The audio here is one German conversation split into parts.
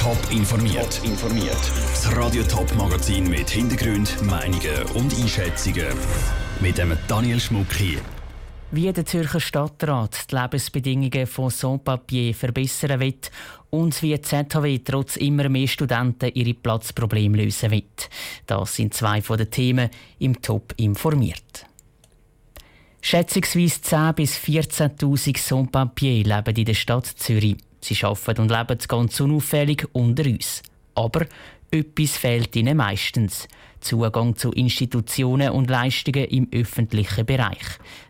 Top informiert. Das Radio Top Magazin mit Hintergrund, Meinungen und Einschätzungen mit dem Daniel Schmuck hier. Wie der Zürcher Stadtrat die Lebensbedingungen von Sans-Papier verbessern will und wie die ZHW trotz immer mehr Studenten ihre Platzprobleme lösen will. Das sind zwei von den Themen im Top informiert. Schätzungsweise 10.000 bis 14.000 Sans-Papier leben in der Stadt Zürich. Sie arbeiten und leben ganz unauffällig unter uns. Aber etwas fehlt ihnen meistens. Zugang zu Institutionen und Leistungen im öffentlichen Bereich.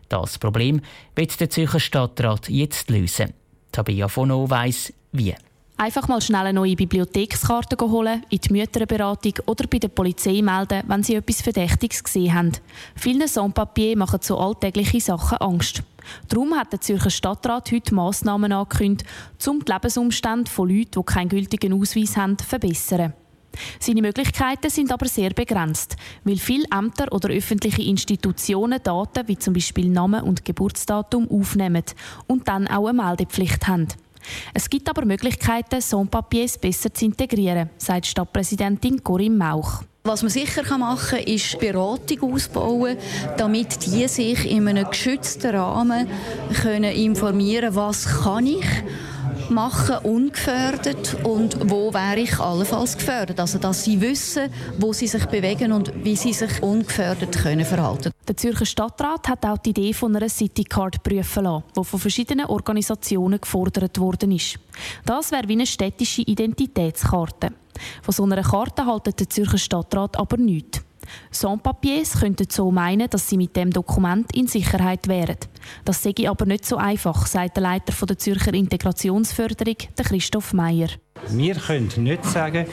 Das Problem wird der Zürcher Stadtrat jetzt lösen. Tabea Vono weiss, wie. Einfach mal schnell eine neue Bibliothekskarte holen, in die Mütterberatung oder bei der Polizei melden, wenn sie etwas Verdächtiges gesehen haben. Viele Sans-Papier machen so alltägliche Sachen Angst. Darum hat der Zürcher Stadtrat heute Massnahmen angekündigt, um die Lebensumstände von Leuten, die keinen gültigen Ausweis haben, zu verbessern. Seine Möglichkeiten sind aber sehr begrenzt, weil viele Ämter oder öffentliche Institutionen Daten wie zum Beispiel Namen und Geburtsdatum aufnehmen und dann auch eine Meldepflicht haben. Es gibt aber Möglichkeiten, Sans-Papiers besser zu integrieren, sagt Stadtpräsidentin Corinne Mauch. Was man sicher machen kann, ist Beratung ausbauen, damit die sich in einem geschützten Rahmen informieren können, was kann ich machen ungefährdet und wo wäre ich allenfalls gefährdet. Also, dass sie wissen, wo sie sich bewegen und wie sie sich ungefährdet verhalten können. Der Zürcher Stadtrat hat auch die Idee von einer Citycard prüfen lassen, die von verschiedenen Organisationen gefordert worden ist. Das wäre wie eine städtische Identitätskarte. Von so einer Karte hält der Zürcher Stadtrat aber nichts. Sans-Papiers könnten so meinen, dass sie mit dem Dokument in Sicherheit wären. Das sei aber nicht so einfach, sagt der Leiter der Zürcher Integrationsförderung, Christoph Meier. Wir können nicht sagen,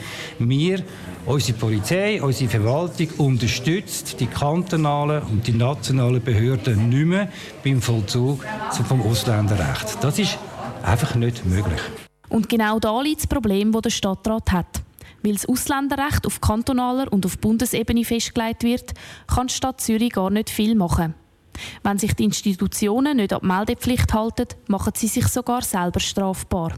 unsere Polizei, unsere Verwaltung unterstützt die kantonalen und die nationalen Behörden nicht mehr beim Vollzug vom Ausländerrecht. Das ist einfach nicht möglich. Und genau da liegt das Problem, das der Stadtrat hat. Weil das Ausländerrecht auf kantonaler und auf Bundesebene festgelegt wird, kann die Stadt Zürich gar nicht viel machen. Wenn sich die Institutionen nicht an die Meldepflicht halten, machen sie sich sogar selber strafbar.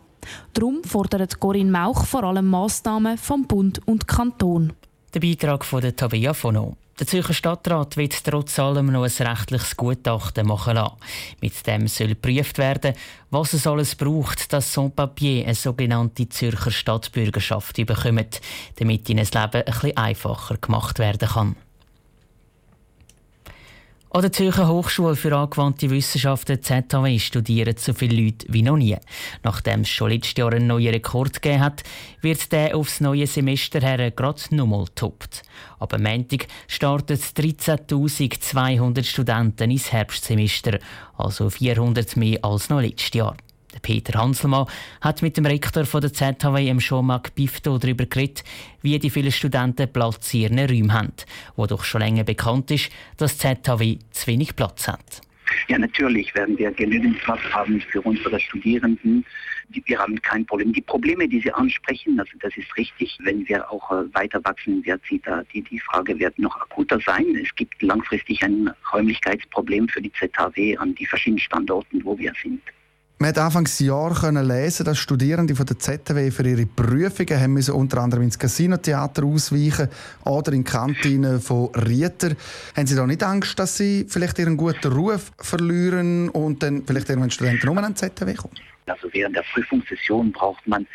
Darum fordert Corinne Mauch vor allem Massnahmen vom Bund und Kanton. Der Beitrag von der Tabea Vono. Der Zürcher Stadtrat wird trotz allem noch ein rechtliches Gutachten machen lassen. Mit dem soll geprüft werden, was es alles braucht, dass Sans-Papier eine sogenannte Zürcher Stadtbürgerschaft bekommen, damit ihnen das Leben etwas einfacher gemacht werden kann. An der Zürcher Hochschule für angewandte Wissenschaften ZHW studieren so viele Leute wie noch nie. Nachdem es schon letztes Jahr einen neuen Rekord gegeben hat, wird der aufs neue Semester her gerade nochmal getoppt. Aber am Montag starten 13.200 Studenten ins Herbstsemester, also 400 mehr als noch letztes Jahr. Peter Hanselmann hat mit dem Rektor von der ZHW, Jean-Marc Biffton, darüber geredet, wie die vielen Studenten Platz in ihren Räumen haben, wo doch schon länger bekannt ist, dass die ZHW zu wenig Platz hat. Ja, natürlich werden wir genügend Platz haben für unsere Studierenden. Wir haben kein Problem. Die Probleme, die Sie ansprechen, also das ist richtig. Wenn wir auch weiter wachsen, wird die Frage wird noch akuter sein. Es gibt langfristig ein Räumlichkeitsproblem für die ZHW an die verschiedenen Standorten, wo wir sind. Man konnte anfangs Jahr lesen, dass Studierende von der ZHW für ihre Prüfungen haben müssen, unter anderem ins Casinotheater ausweichen oder in die Kantine von Rietern. Haben Sie da nicht Angst, dass Sie vielleicht Ihren guten Ruf verlieren und dann vielleicht irgendwann Studenten nur an die ZHW kommen? Also während der Prüfungssession braucht man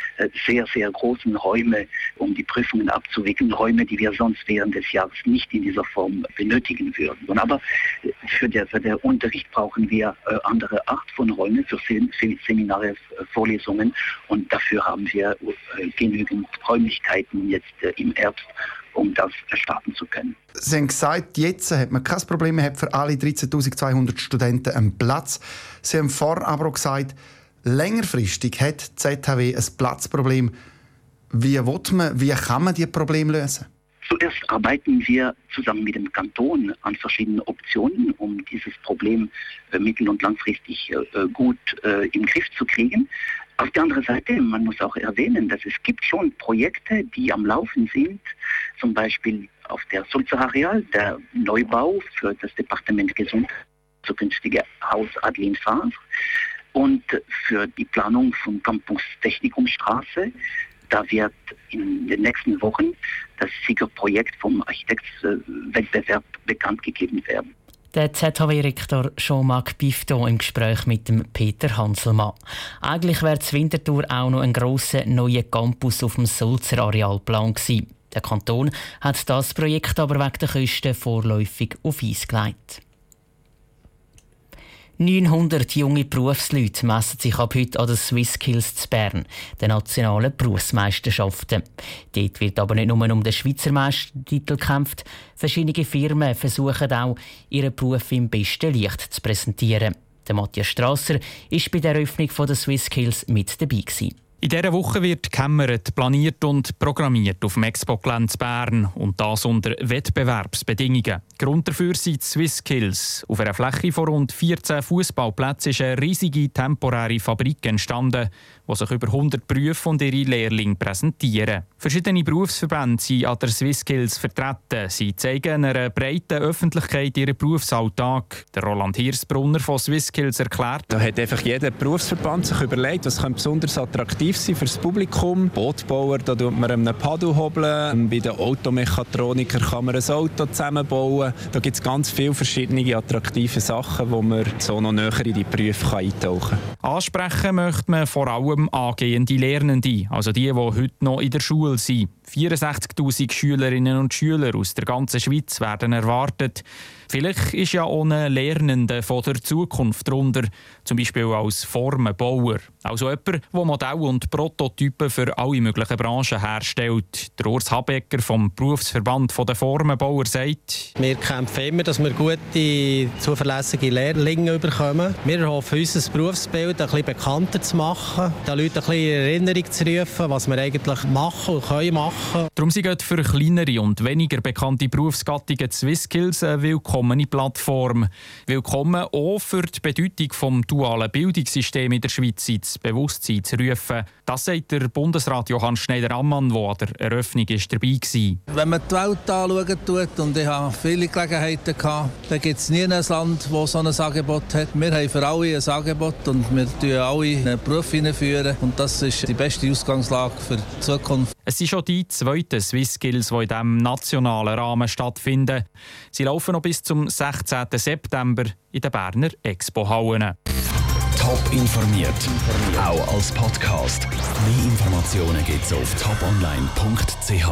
sehr, sehr große Räume, um die Prüfungen abzuwickeln. Räume, die wir sonst während des Jahres nicht in dieser Form benötigen würden. Aber für den Unterricht brauchen wir andere Art von Räumen für Seminare, Vorlesungen. Und dafür haben wir genügend Räumlichkeiten jetzt im Herbst, um das starten zu können. Sie haben gesagt, jetzt hat man kein Problem, man hat für alle 13.200 Studenten einen Platz. Sie haben vorher aber auch gesagt, längerfristig hat die ZHW ein Platzproblem. Wie kann man dieses Problem lösen? Zuerst arbeiten wir zusammen mit dem Kanton an verschiedenen Optionen, um dieses Problem mittel- und langfristig gut im Griff zu kriegen. Auf der anderen Seite, man muss auch erwähnen, dass es gibt schon Projekte, die am Laufen sind, zum Beispiel auf der Sulzer-Areal, der Neubau für das Departement Gesundheit, zukünftige Haus Adeline Favre. Und für die Planung von Campus Technikumstraße Da wird in den nächsten Wochen das SIGO-Projekt vom Architektenwettbewerb bekannt gegeben werden. Der ZHW-Rektor Jean-Marc Biffton im Gespräch mit dem Peter Hanselmann. Eigentlich wäre das Winterthur auch noch ein grosser neuer Campus auf dem Sulzer Arealplan gewesen. Der Kanton hat das Projekt aber wegen der Kosten vorläufig auf Eis gelegt. 900 junge Berufsleute messen sich ab heute an den SwissSkills zu Bern, den nationalen Berufsmeisterschaften. Dort wird aber nicht nur um den Schweizer Meistertitel gekämpft. Verschiedene Firmen versuchen auch, ihren Beruf im besten Licht zu präsentieren. Der Matthias Strasser war bei der Eröffnung der SwissSkills mit dabei. In dieser Woche wird gehämmert, planiert und programmiert auf dem Expo-Gelände in Bern. Und das unter Wettbewerbsbedingungen. Grund dafür sind die SwissSkills. Auf einer Fläche von rund 14 Fußballplätzen ist eine riesige temporäre Fabrik entstanden, wo sich über 100 Berufe und ihre Lehrlinge präsentieren. Verschiedene Berufsverbände sind an der SwissSkills vertreten. Sie zeigen einer breiten Öffentlichkeit ihren Berufsalltag. Der Roland Hirsbrunner von SwissSkills erklärt: Da hat einfach jeder Berufsverband sich überlegt, was besonders attraktiv für das Publikum. Bootbauer, da tut man einen Paddel hobeln. Bei den Automechatronikern kann man ein Auto zusammenbauen. Da gibt es ganz viele verschiedene attraktive Sachen, wo man so noch näher in die Berufe eintauchen kann. Ansprechen möchte man vor allem angehende Lernende, also die heute noch in der Schule sind. 64'000 Schülerinnen und Schüler aus der ganzen Schweiz werden erwartet. Vielleicht ist ja ohne Lernende von der Zukunft darunter, zum Beispiel als Formenbauer. Also jemand, der Modelle und Prototypen für alle möglichen Branchen herstellt. Der Urs Habecker vom Berufsverband der Formenbauer sagt: Wir kämpfen immer, dass wir gute, zuverlässige Lehrlinge bekommen. Wir hoffen, unser Berufsbild ein bisschen bekannter zu machen, den Leuten ein bisschen in Erinnerung zu rufen, was wir eigentlich machen und können machen. Darum sind für kleinere und weniger bekannte Berufsgattungen SwissSkills eine willkommene Plattform. Willkommen auch für die Bedeutung des dualen Bildungssystems in der Schweiz ins Bewusstsein zu rufen. Das sagt der Bundesrat Johann Schneider-Ammann, der an der Eröffnung dabei war. Wenn man die Welt anschaut, und ich hatte viele Gelegenheiten, dann gibt es nie ein Land, das so ein Angebot hat. Wir haben für alle ein Angebot und wir führen alle einen Beruf hineinführen. Und das ist die beste Ausgangslage für die Zukunft. Es sind schon die zweiten SwissSkills, die in diesem nationalen Rahmen stattfinden. Sie laufen noch bis zum 16. September in den Berner Expo-Hallen. Top informiert, auch als Podcast. Mehr Informationen gibt es auf toponline.ch.